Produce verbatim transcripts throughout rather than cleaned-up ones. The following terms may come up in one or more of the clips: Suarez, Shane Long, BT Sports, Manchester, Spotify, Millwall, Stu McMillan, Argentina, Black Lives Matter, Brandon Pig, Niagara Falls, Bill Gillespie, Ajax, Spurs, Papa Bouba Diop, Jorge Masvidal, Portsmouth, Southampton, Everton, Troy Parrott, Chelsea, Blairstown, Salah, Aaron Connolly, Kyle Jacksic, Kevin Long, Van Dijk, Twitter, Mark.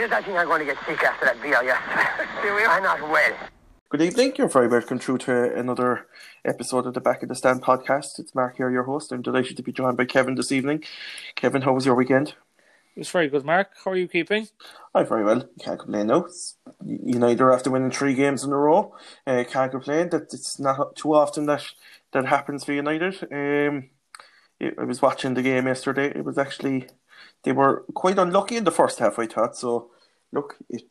Yes, I think I'm going to get sick after that beer, yes. I'm not well. Good evening, you're very welcome through to another episode of the Back of the Stand podcast. It's Mark here, your host. I'm delighted to be joined by Kevin this evening. Kevin, how was your weekend? It was very good, Mark. How are you keeping? I'm very well. Can't complain now. United are after winning three games in a row. Uh, can't complain. That it's not too often that that happens for United. Um, it, I was watching the game yesterday. It was actually... They were quite unlucky in the first half, I thought. So, look, it,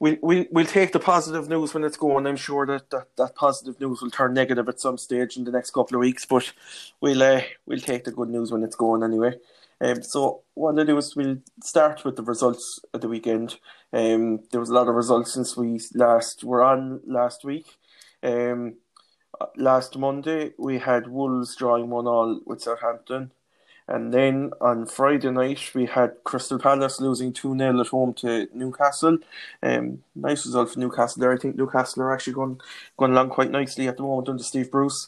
we, we, we'll take the positive news when it's going. I'm sure that, that that positive news will turn negative at some stage in the next couple of weeks. But we'll uh, we'll take the good news when it's going anyway. Um, so, what I'll do is we'll start with the results of the weekend. Um, there was a lot of results since we last were on last week. Um, last Monday, we had Wolves drawing one all with Southampton. And then on Friday night, we had Crystal Palace losing two nil at home to Newcastle. Um, nice result for Newcastle there. I think Newcastle are actually going, going along quite nicely at the moment under Steve Bruce.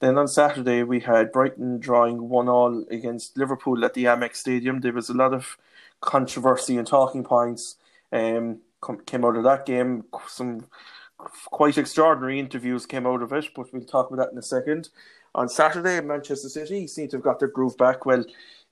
Then on Saturday, we had Brighton drawing one all against Liverpool at the Amex Stadium. There was a lot of controversy and talking points um, came out of that game. Some quite extraordinary interviews came out of it, but we'll talk about that in a second. On Saturday, Manchester City seem to have got their groove back. Well,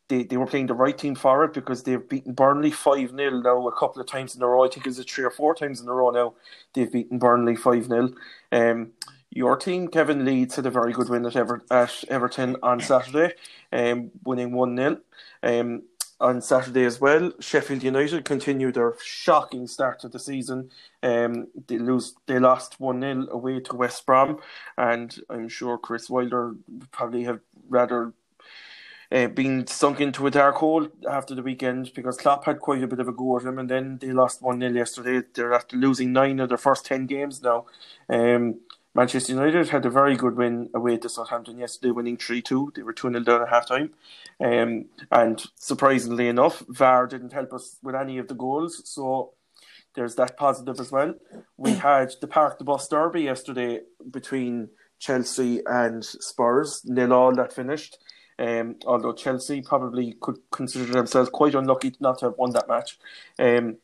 they, they were playing the right team for it because they've beaten Burnley five nil now a couple of times in a row. I think it's three or four times in a row now they've beaten Burnley five nil. Um, your team, Kevin, Leeds, had a very good win at, Ever- at Everton on Saturday, um, winning one nil. Um, on Saturday as well, Sheffield United continued their shocking start to the season. Um, they lose, they lost one nil away to West Brom, and I'm sure Chris Wilder probably have rather uh, been sunk into a dark hole after the weekend because Klopp had quite a bit of a go at him, and then they lost one nil yesterday. They're after losing nine of their first ten games now. Um, Manchester United had a very good win away to Southampton yesterday, winning three two. They were two nil down at half-time. Um, and surprisingly enough, V A R didn't help us with any of the goals, so there's that positive as well. We had the Park the Bus derby yesterday between Chelsea and Spurs. Nil all that finished. Um, although Chelsea probably could consider themselves quite unlucky not to have won that match. Um,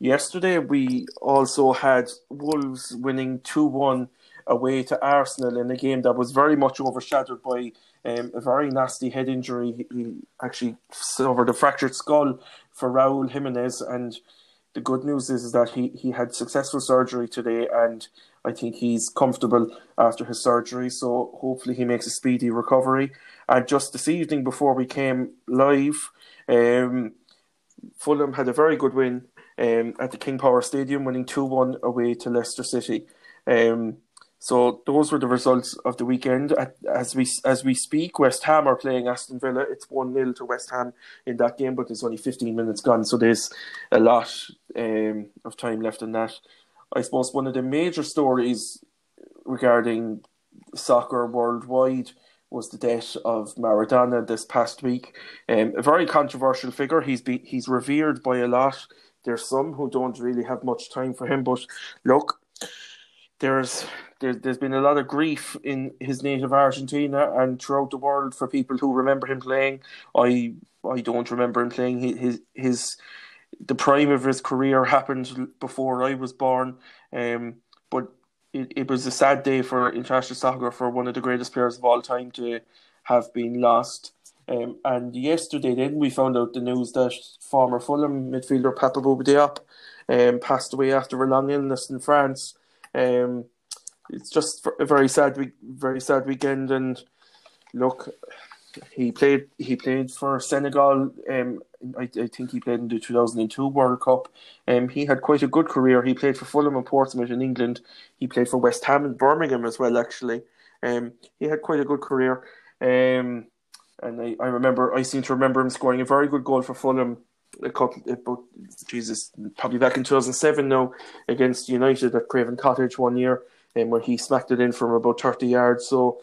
yesterday, we also had Wolves winning two one away to Arsenal in a game that was very much overshadowed by um, a very nasty head injury. He actually suffered a fractured skull for Raul Jimenez, and the good news is, is that he, he had successful surgery today, and I think he's comfortable after his surgery, so hopefully he makes a speedy recovery. And just this evening before we came live, um, Fulham had a very good win um, at the King Power Stadium, winning two one away to Leicester City. Um, So those were the results of the weekend. As we as we speak, West Ham are playing Aston Villa. It's one nil to West Ham in that game, but there's only fifteen minutes gone, so there's a lot um, of time left in that. I suppose one of the major stories regarding soccer worldwide was the death of Maradona this past week. Um, a very controversial figure. He's be, he's revered by a lot. There's some who don't really have much time for him, but look, there's... There's there's been a lot of grief in his native Argentina and throughout the world for people who remember him playing. I I don't remember him playing. His his, his the prime of his career happened before I was born. Um, but it, it was a sad day for international soccer for one of the greatest players of all time to have been lost. Um, and yesterday then we found out the news that former Fulham midfielder Papa Bouba Diop um, passed away after a long illness in France. Um. It's just a very sad week, very sad weekend. And look, he played. He played for Senegal. Um, I, I think he played in the two thousand two World Cup. Um, he had quite a good career. He played for Fulham and Portsmouth in England. He played for West Ham and Birmingham as well. Actually, um, he had quite a good career. Um, and I, I remember. I seem to remember him scoring a very good goal for Fulham. A couple, but Jesus, probably back in two thousand seven now against United at Craven Cottage one year. Um, where he smacked it in from about thirty yards. So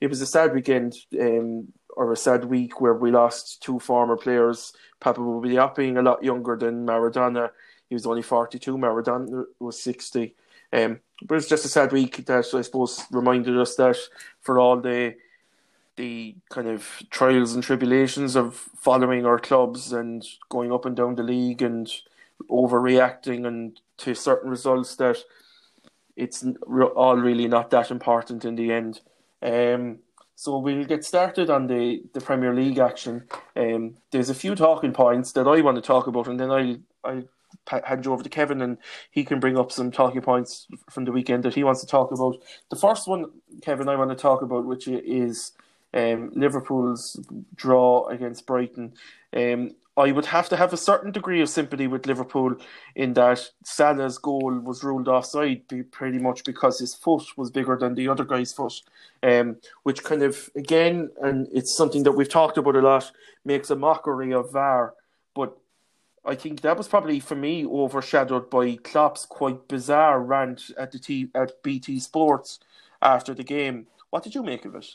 it was a sad weekend um, or a sad week where we lost two former players. Papa Bouba Diop being a lot younger than Maradona. He was only forty-two. Maradona was sixty. Um, but it's just a sad week that I suppose reminded us that for all the the kind of trials and tribulations of following our clubs and going up and down the league and overreacting and to certain results that it's all really not that important in the end. Um, so we'll get started on the, the Premier League action. Um, there's a few talking points that I want to talk about, and then I'll, I'll hand you over to Kevin and he can bring up some talking points from the weekend that he wants to talk about. The first one, Kevin, I want to talk about, which is um, Liverpool's draw against Brighton. Um, I would have to have a certain degree of sympathy with Liverpool in that Salah's goal was ruled offside pretty much because his foot was bigger than the other guy's foot, um, which kind of, again, and it's something that we've talked about a lot, makes a mockery of V A R. But I think that was probably, for me, overshadowed by Klopp's quite bizarre rant at the T- at B T Sports after the game. What did you make of it?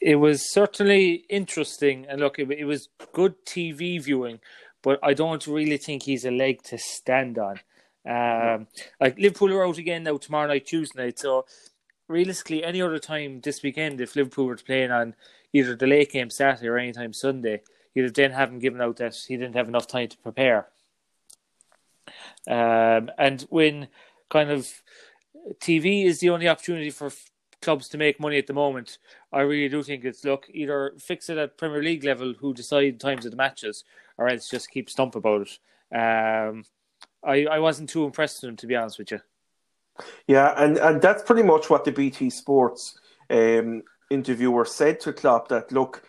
It was certainly interesting, and look, it, it was good T V viewing, but I don't really think he's a leg to stand on. Um, like Liverpool are out again now tomorrow night, Tuesday night, so realistically, any other time this weekend, if Liverpool were playing on either the late game Saturday or any time Sunday, he'd have then haven't given out that he didn't have enough time to prepare. Um, and when kind of T V is the only opportunity for clubs to make money at the moment, I really do think it's, look, either fix it at Premier League level, who decide times of the matches, or else just keep stump about it. Um, I, I wasn't too impressed with him, to be honest with you. Yeah, and, and that's pretty much what the B T Sports um, interviewer said to Klopp, that, look,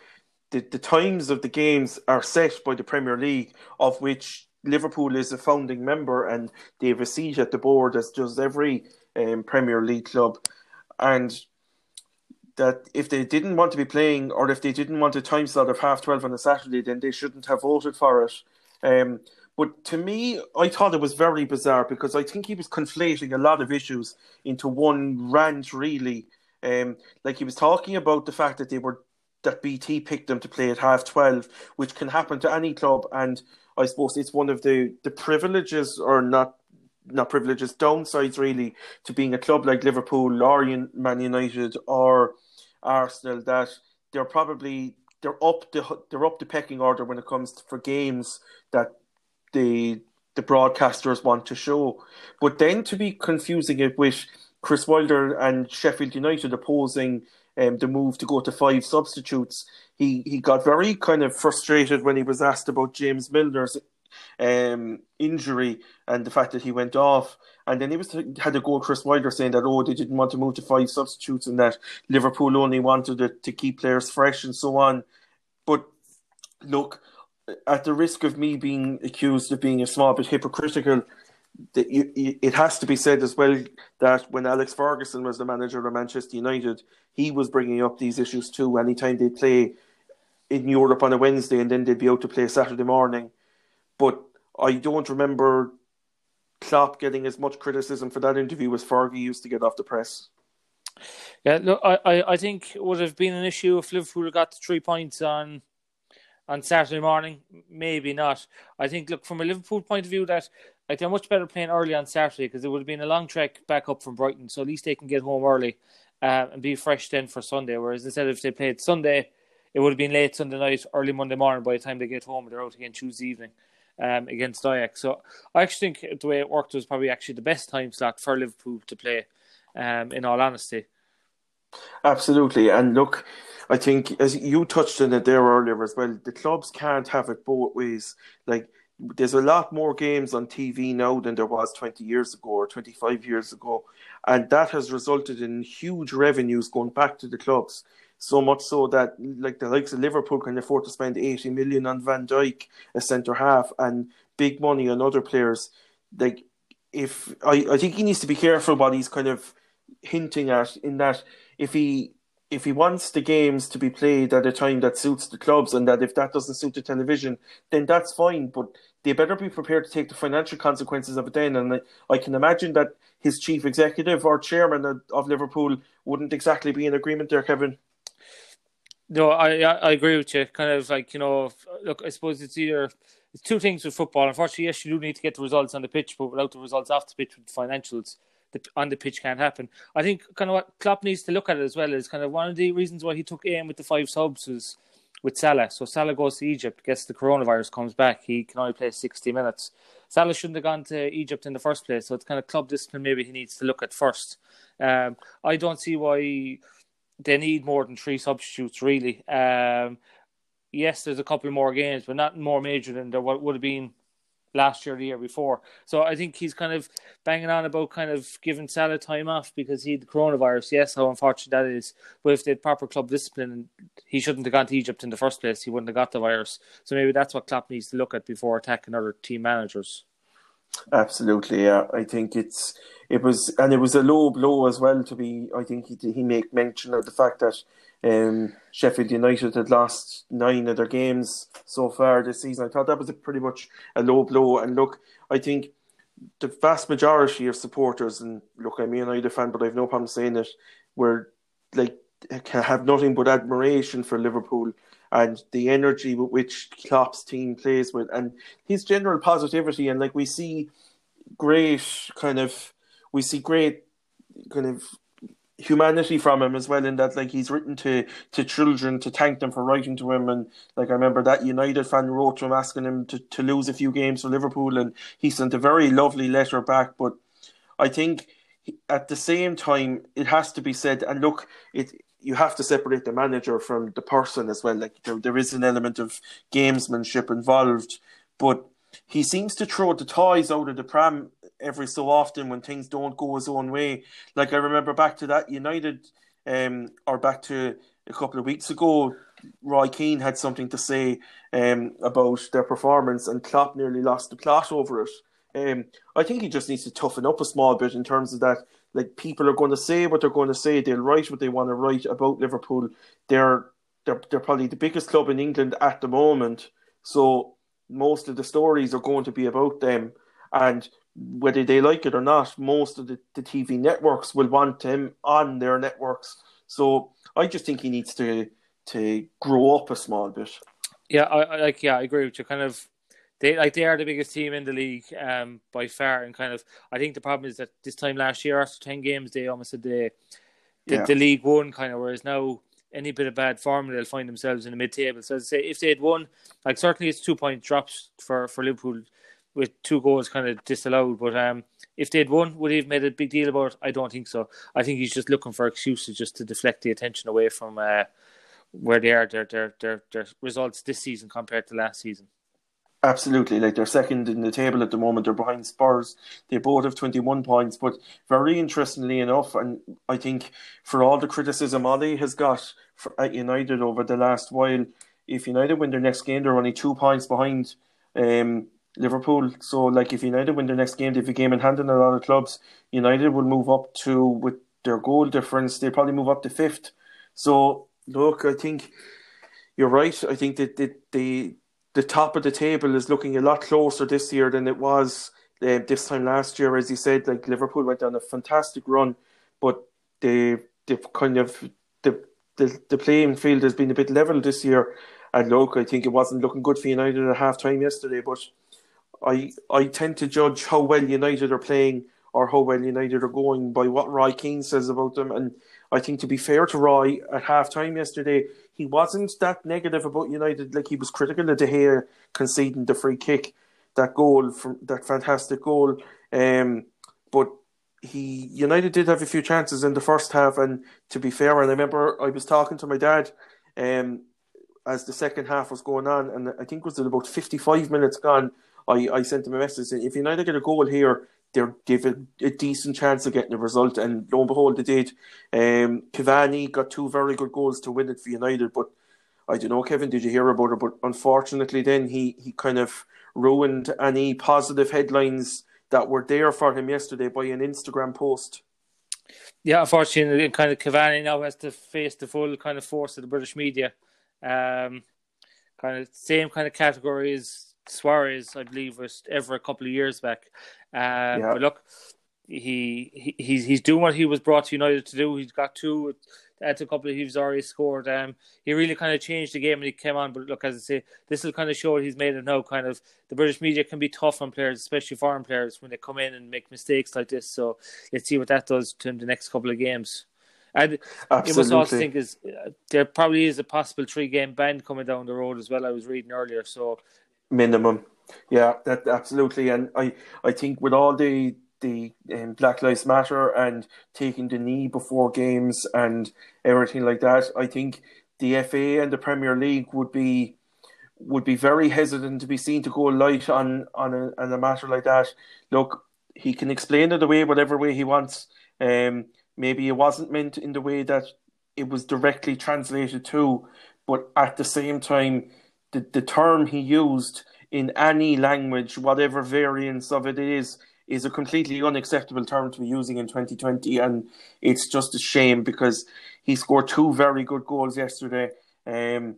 the, the times of the games are set by the Premier League, of which Liverpool is a founding member, and they have a seat at the board, as does every um, Premier League club. And that if they didn't want to be playing, or if they didn't want a time slot of half twelve on a Saturday, then they shouldn't have voted for it. Um, but to me, I thought it was very bizarre, because I think he was conflating a lot of issues into one rant, really. Um, like he was talking about the fact that they were that B T picked them to play at half twelve, which can happen to any club, and I suppose it's one of the, the privileges, or not. Not privileges, downsides really to being a club like Liverpool or Man United or Arsenal, that they're probably they're up the they're up the pecking order when it comes to, for games that the the broadcasters want to show. But then to be confusing it with Chris Wilder and Sheffield United opposing um, the move to go to five substitutes, he he got very kind of frustrated when he was asked about James Milner's Um, injury and the fact that he went off, and then he was had to go Chris Wilder saying that oh they didn't want to move to five substitutes and that Liverpool only wanted it to keep players fresh and so on. But look, at the risk of me being accused of being a small bit hypocritical, that you, it has to be said as well that when Alex Ferguson was the manager of Manchester United, he was bringing up these issues too. Anytime they'd play in Europe on a Wednesday and then they'd be out to play Saturday morning. But I don't remember Klopp getting as much criticism for that interview as Fergie used to get off the press. Yeah, look, I, I think it would have been an issue if Liverpool got the three points on on Saturday morning. Maybe not. I think, look, from a Liverpool point of view, that like they're much better playing early on Saturday, because it would have been a long trek back up from Brighton, so at least they can get home early uh, and be fresh then for Sunday. Whereas instead if they played Sunday, it would have been late Sunday night, early Monday morning by the time they get home, and they're out again Tuesday evening. Um, against Ajax. So I actually think the way it worked was probably actually the best time slot for Liverpool to play, um, in all honesty. Absolutely. And look, I think as you touched on it there earlier as well, the clubs can't have it both ways. Like there's a lot more games on T V now than there was twenty years ago or twenty-five years ago. And that has resulted in huge revenues going back to the clubs. So much so that like the likes of Liverpool can afford to spend eighty million on Van Dijk, a centre-half, and big money on other players. Like, if I, I think he needs to be careful what he's kind of hinting at, in that if he if he wants the games to be played at a time that suits the clubs, and that if that doesn't suit the television, then that's fine. But they better be prepared to take the financial consequences of it then. And I, I can imagine that his chief executive or chairman of, of Liverpool wouldn't exactly be in agreement there, Kevin. No, I I agree with you. Kind of like, you know, look, I suppose it's either it's two things with football. Unfortunately, yes, you do need to get the results on the pitch, but without the results off the pitch with the financials, the, on the pitch can't happen. I think kind of what Klopp needs to look at it as well is kind of one of the reasons why he took aim with the five subs was with Salah. So Salah goes to Egypt, gets the coronavirus, comes back. He can only play sixty minutes. Salah shouldn't have gone to Egypt in the first place. So it's kind of club discipline maybe he needs to look at first. Um, I don't see why they need more than three substitutes, really. Um, yes, there's a couple more games, but not more major than there would have been last year or the year before. So I think he's kind of banging on about kind of giving Salah time off because he had the coronavirus. Yes, how unfortunate that is. But if they had proper club discipline, he shouldn't have gone to Egypt in the first place. He wouldn't have got the virus. So maybe that's what Klopp needs to look at before attacking other team managers. Absolutely, yeah. I think it's it was and it was a low blow as well to be. I think he he made mention of the fact that um, Sheffield United had lost nine of their games so far this season. I thought that was a pretty much a low blow. And look, I think the vast majority of supporters, and look, I'm a United fan, but I've no problem saying it, were like have nothing but admiration for Liverpool and the energy with which Klopp's team plays with and his general positivity. And like we see great kind of, we see great kind of humanity from him as well, in that like he's written to, to children to thank them for writing to him. And like I remember that United fan wrote to him asking him to, to lose a few games for Liverpool, and he sent a very lovely letter back. But I think at the same time, it has to be said, and look, it you have to separate the manager from the person as well. Like there, there is an element of gamesmanship involved, but he seems to throw the toys out of the pram every so often when things don't go his own way. Like I remember back to that United, um, or back to a couple of weeks ago, Roy Keane had something to say um, about their performance, and Klopp nearly lost the plot over it. Um, I think he just needs to toughen up a small bit in terms of that. Like, people are going to say what they're going to say. They'll write what they want to write about Liverpool. They're they're they're probably the biggest club in England at the moment. So most of the stories are going to be about them. And whether they like it or not, most of the, the T V networks will want him on their networks. So I just think he needs to to grow up a small bit. Yeah, I, I like. Yeah, I agree with you. Kind of. They like they are the biggest team in the league um, by far, and kind of I think the problem is that this time last year after ten games they almost had the the, yeah. the league won kind of, whereas now any bit of bad form they'll find themselves in the mid table. So as I say, if they had won, like certainly it's two point drops for, for Liverpool with two goals kind of disallowed. But um, if they had won, would he have made a big deal about it? I don't think so. I think he's just looking for excuses just to deflect the attention away from uh, where they are their their their their results this season compared to last season. Absolutely, like they're second in the table at the moment. They're behind Spurs. They both have twenty-one points, but very interestingly enough, and I think for all the criticism Ollie has got for, at United over the last while, if United win their next game, they're only two points behind um, Liverpool. So, like, if United win their next game, they have a game in hand in a lot of clubs. United will move up to, with their goal difference, they probably move up to fifth. So, look, I think you're right. I think that they. they The top of the table is looking a lot closer this year than it was uh, this time last year. As you said, like Liverpool went on a fantastic run, but they they've kind of the the, the playing field has been a bit level this year. And look, I think it wasn't looking good for United at half time yesterday. But I I tend to judge how well United are playing or how well United are going by what Roy Keane says about them. And I think, to be fair to Roy, at half time yesterday, he wasn't that negative about United. Like, he was critical of De Gea conceding the free kick, that goal, from that fantastic goal. Um, but he United did have a few chances in the first half. And to be fair, and I remember I was talking to my dad um, as the second half was going on, and I think it was about fifty-five minutes gone, I, I sent him a message saying, if United get a goal here, they're given a decent chance of getting a result, and lo and behold, they did. Um, Cavani got two very good goals to win it for United, but I don't know, Kevin, did you hear about it? But unfortunately then he, he kind of ruined any positive headlines that were there for him yesterday by an Instagram post. Yeah, unfortunately, kind of Cavani now has to face the full kind of force of the British media. Um, kind of same kind of category as Suarez, I believe, was ever a couple of years back. Um, yeah. But look, he, he he's he's doing what he was brought to United to do. He's got two, that's a couple of he's already scored. Um, he really kind of changed the game when he came on. But look, as I say, this will kind of show he's made it now. Kind of the British media can be tough on players, especially foreign players, when they come in and make mistakes like this. So let's see what that does to him the next couple of games. And Absolutely. It was also, I think, is there probably is a possible three-game ban coming down the road as well. I was reading earlier, so minimum, yeah, that absolutely. And I, I think with all the the um, Black Lives Matter and taking the knee before games and everything like that, I think the F A and the Premier League would be would be very hesitant to be seen to go light on on a, on a matter like that. Look, he can explain it away whatever way he wants. Um, maybe it wasn't meant in the way that it was directly translated to, but at the same time, the, the term he used in any language, whatever variance of it is, is a completely unacceptable term to be using in twenty twenty. And it's just a shame because he scored two very good goals yesterday. Um,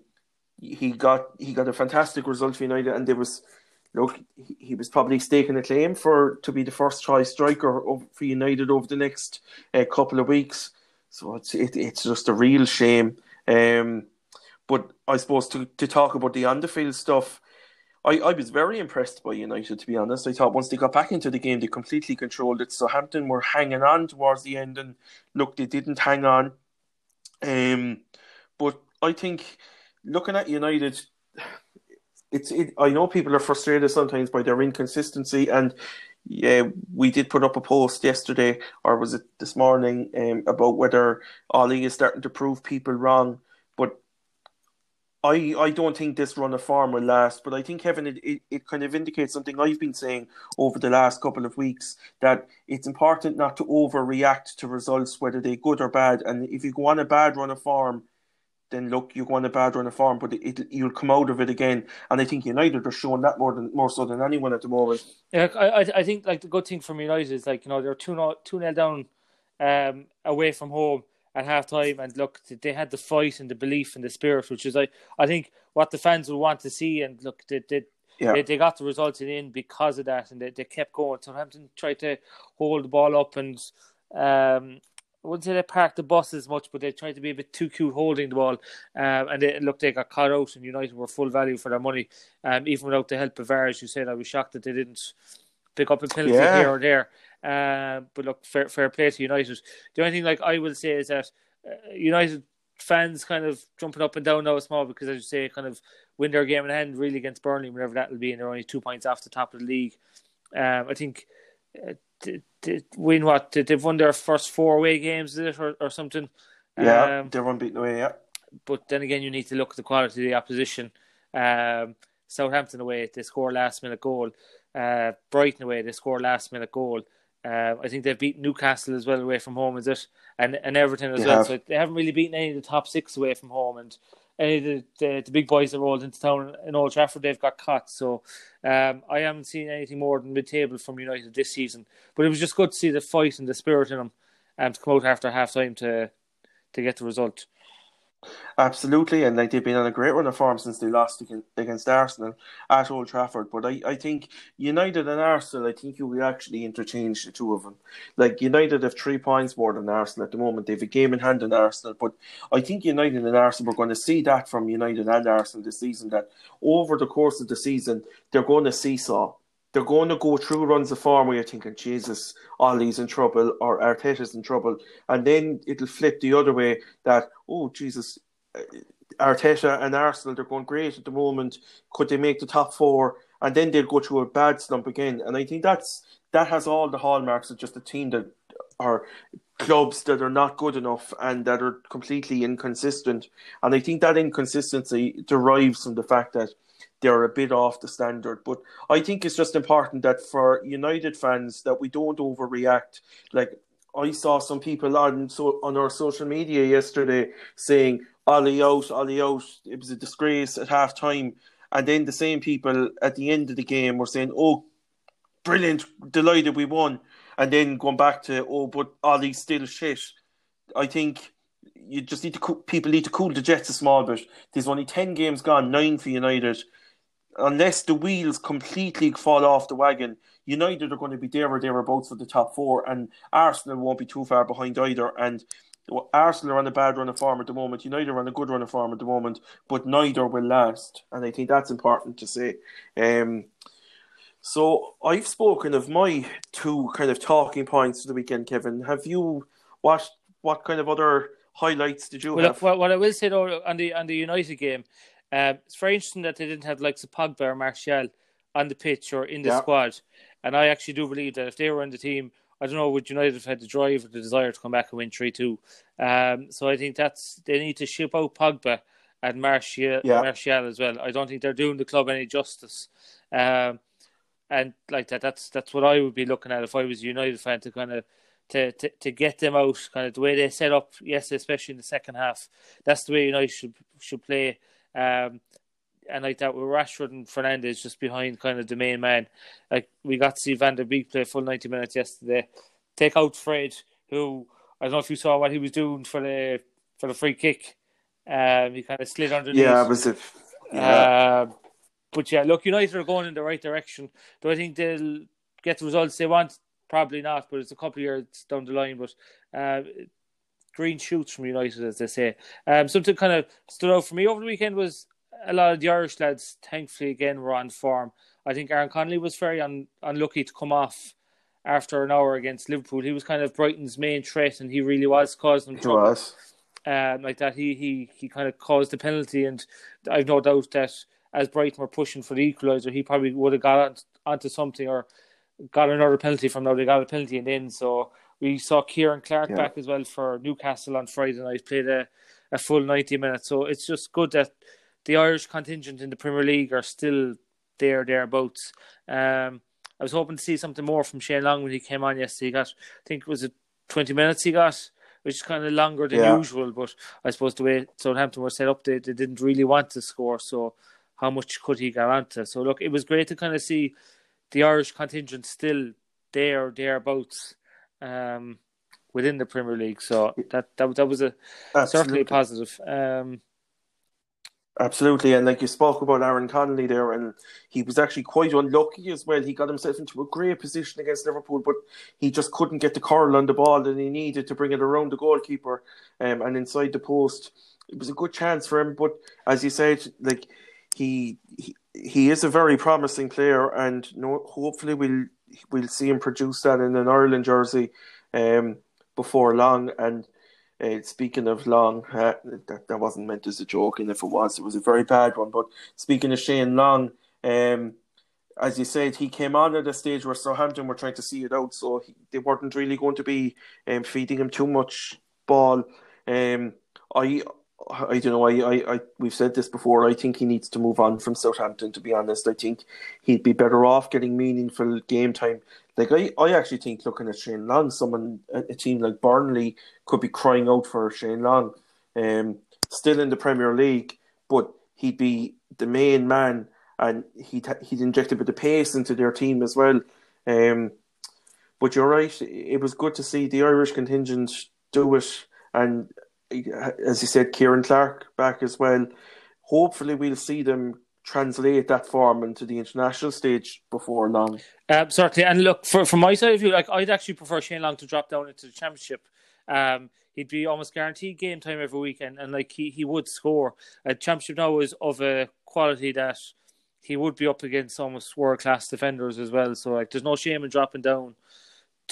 he got he got a fantastic result for United, and there was... Look, he was probably staking a claim for to be the first choice striker for United over the next uh, couple of weeks. So it's it, it's just a real shame. Um, but I suppose to, to talk about the on the field stuff, I, I was very impressed by United, to be honest. I thought once they got back into the game, they completely controlled it. Southampton were hanging on towards the end, and look, they didn't hang on. Um, but I think looking at United. It's. It, I know people are frustrated sometimes by their inconsistency, and yeah, we did put up a post yesterday, or was it this morning, um, about whether Ollie is starting to prove people wrong. But I, I don't think this run of form will last. But I think, Kevin, it, it, it kind of indicates something I've been saying over the last couple of weeks, that it's important not to overreact to results, whether they're good or bad. And if you go on a bad run of form, then look, you're going a bad run of form, but it, it, you'll come out of it again. And I think United are showing that more than more so than anyone at the moment. Yeah, I I think like the good thing from United is, like, you know, they're two nil two nil down um, away from home at half time, and look, they had the fight and the belief and the spirit, which is I I think what the fans will want to see. And look, they they yeah. they, they got the results in the end because of that, and they, they kept going. Southampton tried to hold the ball up and. Um, I wouldn't say they parked the bus as much, but they tried to be a bit too cute holding the ball. Um, and they, look, they got caught out, and United were full value for their money. Um, even without the help of V A R, as you said, I was shocked that they didn't pick up a penalty yeah. here or there. Uh, but look, fair, fair play to United. The only thing like I will say is that uh, United fans kind of jumping up and down now small because, as you say, kind of win their game in hand really against Burnley, whenever that will be, and they're only two points off the top of the league. Um, I think... Uh, Did, did win what? Did they've won their first four away games, is it, or, or something? Yeah, um, they're unbeaten away. Yeah, but then again, you need to look at the quality of the opposition. Um, Southampton away, they score last minute goal. Uh, Brighton away, they score last minute goal. Uh, I think they've beaten Newcastle as well away from home, is it? And and Everton as they well. Have. So they haven't really beaten any of the top six away from home, and any of the, the, the big boys that rolled into town in Old Trafford, they've got caught. So um, I haven't seen anything more than mid-table from United this season. But it was just good to see the fight and the spirit in them um, to come out after half-time to to get the result. Absolutely, and like they've been on a great run of form since they lost against Arsenal at Old Trafford. But I, I think United and Arsenal, I think you will actually interchange the two of them. Like United have three points more than Arsenal at the moment. They have a game in hand on Arsenal, but I think United and Arsenal, we're going to see that from United and Arsenal this season, that over the course of the season, they're going to seesaw. They're going to go through runs of form where you're thinking, Jesus, Ollie's in trouble or Arteta's in trouble. And then it'll flip the other way that, oh, Jesus, Arteta and Arsenal, they're going great at the moment. Could they make the top four? And then they'll go through a bad slump again. And I think that's that has all the hallmarks of just a team that are clubs that are not good enough and that are completely inconsistent. And I think that inconsistency derives from the fact that they're a bit off the standard. But I think it's just important that for United fans that we don't overreact. Like I saw some people on so on our social media yesterday saying, Ollie out, Ollie out, it was a disgrace at half time. And then the same people at the end of the game were saying, oh, brilliant, delighted we won. And then going back to, oh, but Ollie's still shit. I think... You just need to co- people need to cool the jets a small bit. There's only ten games gone, nine for United. Unless the wheels completely fall off the wagon, United are going to be there or thereabouts for the top four, and Arsenal won't be too far behind either. And Arsenal are on a bad run of form at the moment. United are on a good run of form at the moment, but neither will last. And I think that's important to say. Um, so I've spoken of my two kind of talking points for the weekend, Kevin. Have you watched what kind of other highlights did you well, have? What, what I will say though on the on the United game, uh, it's very interesting that they didn't have like Pogba or Martial on the pitch or in the yeah. squad, and I actually do believe that if they were on the team, I don't know, would United have had the drive or the desire to come back and win three two. Um, so I think that's they need to ship out Pogba and Martial, yeah. Martial as well. I don't think they're doing the club any justice. Um, and like that, that's that's what I would be looking at if I was a United fan, to kind of to, to, to get them out, kind of the way they set up yesterday, especially in the second half. That's the way United should should play. Um, and like that with Rashford and Fernandes just behind kind of the main man. Like we got to see Van der Beek play full ninety minutes yesterday. Take out Fred, who I don't know if you saw what he was doing for the for the free kick. Um, he kind of slid underneath. Yeah, but if, yeah. Um, but yeah, look, United are going in the right direction. Do I think they'll get the results they want? Probably not, but it's a couple of years down the line. But uh, green shoots from United, as they say. Um, something kind of stood out for me over the weekend was a lot of the Irish lads, thankfully, again, were on form. I think Aaron Connolly was very un- unlucky to come off after an hour against Liverpool. He was kind of Brighton's main threat, and he really was causing them trouble. He was. Um, like that, he, he he kind of caused the penalty, and I've no doubt that as Brighton were pushing for the equaliser, he probably would have got on, onto something or got another penalty from now. They got a penalty and in. So we saw Kieran Clark yeah. back as well for Newcastle on Friday night, played a, a full ninety minutes. So it's just good that the Irish contingent in the Premier League are still there, thereabouts. Um, I was hoping to see something more from Shane Long when he came on yesterday. He got, I think, was it twenty minutes he got? Which is kind of longer than yeah. usual, but I suppose the way Southampton were set up, they, they didn't really want to score, so how much could he get onto? So look, it was great to kind of see the Irish contingent still there, thereabouts, um, within the Premier League, so that that, that was a Absolutely. certainly positive. Um, Absolutely, and like you spoke about Aaron Connolly there, and he was actually quite unlucky as well. He got himself into a great position against Liverpool, but he just couldn't get the curl on the ball that he needed to bring it around the goalkeeper um, and inside the post. It was a good chance for him, but as you said, like he he, he is a very promising player, and no, hopefully we'll we'll see him produce that in an Ireland jersey um, before long. And Uh, speaking of Long, uh, that, that wasn't meant as a joke, and if it was, it was a very bad one. But speaking of Shane Long, um, as you said, he came on at a stage where Southampton were trying to see it out, so he, they weren't really going to be um, feeding him too much ball. Um, I I don't know, I, I, I we've said this before, I think he needs to move on from Southampton, to be honest. I think he'd be better off getting meaningful game time. Like I, I actually think looking at Shane Long, someone a, a team like Burnley could be crying out for Shane Long, um, still in the Premier League, but he'd be the main man, and he'd he'd inject a bit of pace into their team as well. Um, but you're right, it was good to see the Irish contingent do it, and as you said, Kieran Clark back as well. Hopefully, we'll see them translate that form into the international stage before long. Um, certainly, and look, for, from my side of view, like I'd actually prefer Shane Long to drop down into the Championship. Um, he'd be almost guaranteed game time every week, and, and like he, he would score. A Championship now is of a quality that he would be up against almost world class defenders as well. So like, there's no shame in dropping down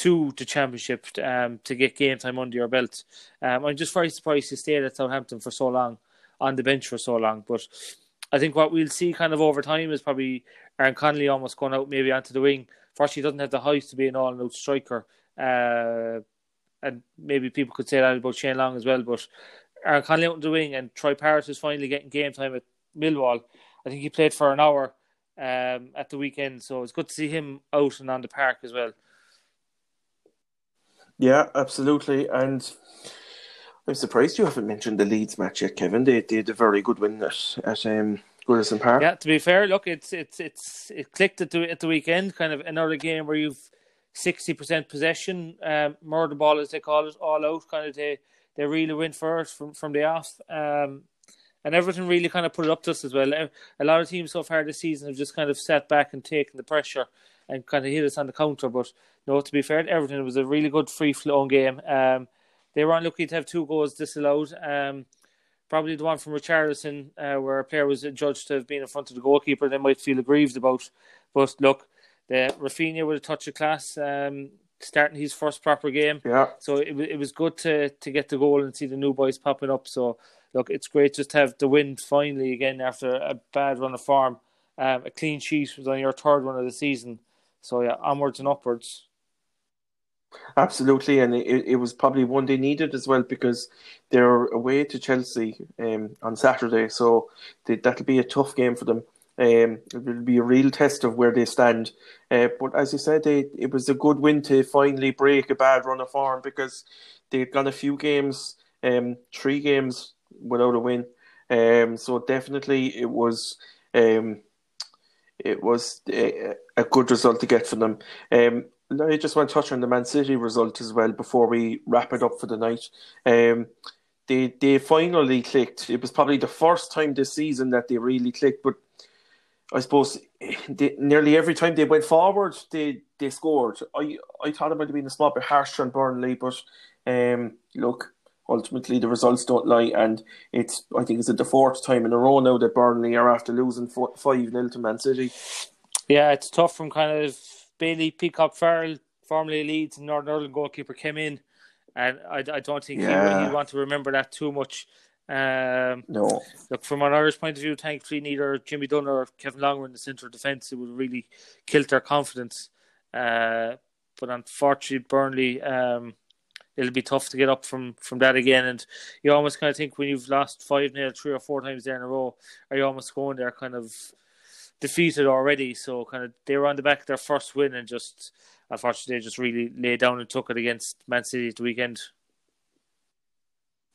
to the Championship um, to get game time under your belt. Um, I'm just very surprised he stayed at Southampton for so long, on the bench for so long, but I think what we'll see kind of over time is probably Aaron Connolly almost going out maybe onto the wing. Fortunately, he doesn't have the height to be an all-out striker. Uh, and maybe people could say that about Shane Long as well. But Aaron Connolly out on the wing, and Troy Parrott is finally getting game time at Millwall. I think he played for an hour um, at the weekend. So it's good to see him out and on the park as well. Yeah, absolutely. And I'm surprised you haven't mentioned the Leeds match yet, Kevin. They, they did a very good win at, at um, Goodison Park. Yeah, to be fair, look, it's it's it's it clicked at the, at the weekend. Kind of another game where you've sixty percent possession, um, murder ball as they call it, all out. Kind of they, they really went for it from, from the off. Um, and Everton really kind of put it up to us as well. A lot of teams so far this season have just kind of sat back and taken the pressure and kind of hit us on the counter. But no, to be fair, Everton, it was a really good free-flowing game. Um, They were unlucky to have two goals disallowed. Um, probably the one from Richarlison, uh, where a player was judged to have been in front of the goalkeeper, they might feel aggrieved about. But look, the Rafinha with a touch of class, um, starting his first proper game. Yeah. So it it was good to to get the goal and see the new boys popping up. So look, it's great just to have the win finally again after a bad run of form. Um, a clean sheet was on your third one of the season. So yeah, onwards and upwards. Absolutely, and it, it was probably one they needed as well, because they're away to Chelsea um, on Saturday, so they, that'll be a tough game for them. Um, it'll be a real test of where they stand. Uh, but as you said, they, it was a good win to finally break a bad run of form, because they've gone a few games, um, three games without a win. Um, so definitely it was... Um, It was a, a good result to get for them. Um, I just want to touch on the Man City result as well before we wrap it up for the night. Um, they they finally clicked. It was probably the first time this season that they really clicked. But I suppose they, nearly every time they went forward, they, they scored. I, I thought it might have been a small bit harsh on Burnley, but um, look, ultimately the results don't lie, and it's I think it's the fourth time in a row now that Burnley are after losing five nil to Man City. Yeah, it's tough from kind of Bailey Peacock Farrell, formerly Leeds and Northern Ireland goalkeeper, came in, and I, I don't think yeah. he, he'd want to remember that too much. Um, no. Look, from an Irish point of view, thankfully neither Jimmy Dunn or Kevin Long were in the centre of defence. It would really kill their confidence. Uh, but unfortunately, Burnley... Um, It'll be tough to get up from, from that again. And you almost kind of think when you've lost five nil three or four times there in a row, are you almost going there kind of defeated already? So kind of they were on the back of their first win, and just, unfortunately, they just really laid down and took it against Man City at the weekend.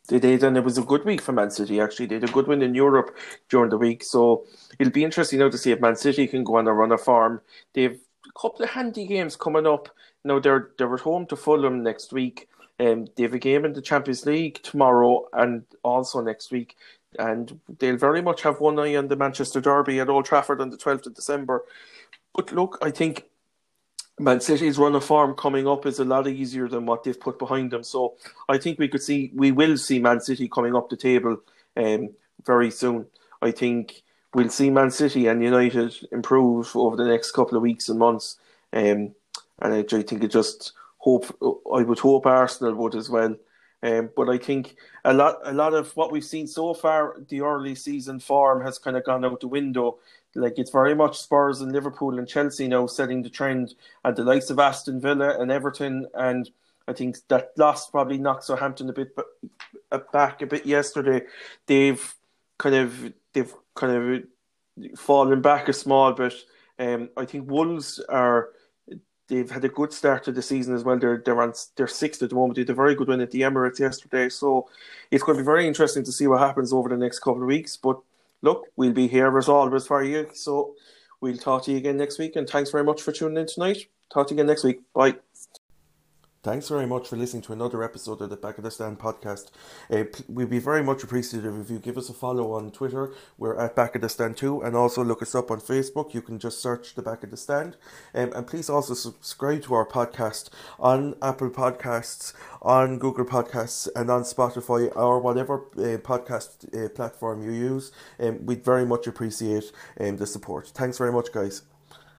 They did, and it was a good week for Man City, actually. They had a good win in Europe during the week. So it'll be interesting now to see if Man City can go on a run of form. They've a couple of handy games coming up. Now, they're, they're at home to Fulham next week. Um, they have a game in the Champions League tomorrow and also next week, and they'll very much have one eye on the Manchester Derby at Old Trafford on the twelfth of December. But look, I think Man City's run of form coming up is a lot easier than what they've put behind them. So I think we could see, we will see Man City coming up the table um, very soon. I think we'll see Man City and United improve over the next couple of weeks and months. Um, and I, I think it just... Hope I would hope Arsenal would as well, um, but I think a lot a lot of what we've seen so far, the early season form has kind of gone out the window. Like, it's very much Spurs and Liverpool and Chelsea now setting the trend, and the likes of Aston Villa and Everton, and I think that loss probably knocked Southampton a bit back a bit yesterday. They've kind of they've kind of fallen back a small bit. Um, I think Wolves are. They've had a good start to the season as well. They're they're on they're sixth at the moment. They had a very good win at the Emirates yesterday. So it's going to be very interesting to see what happens over the next couple of weeks. But look, we'll be here as always for you. So we'll talk to you again next week. And thanks very much for tuning in tonight. Talk to you again next week. Bye. Thanks very much for listening to another episode of the Back of the Stand podcast. Uh, we'd be very much appreciative if you give us a follow on Twitter. We're at Back of the Stand too, and also look us up on Facebook. You can just search the Back of the Stand. Um, and please also subscribe to our podcast on Apple Podcasts, on Google Podcasts, and on Spotify, or whatever uh, podcast uh, platform you use. Um, we'd very much appreciate um, the support. Thanks very much, guys.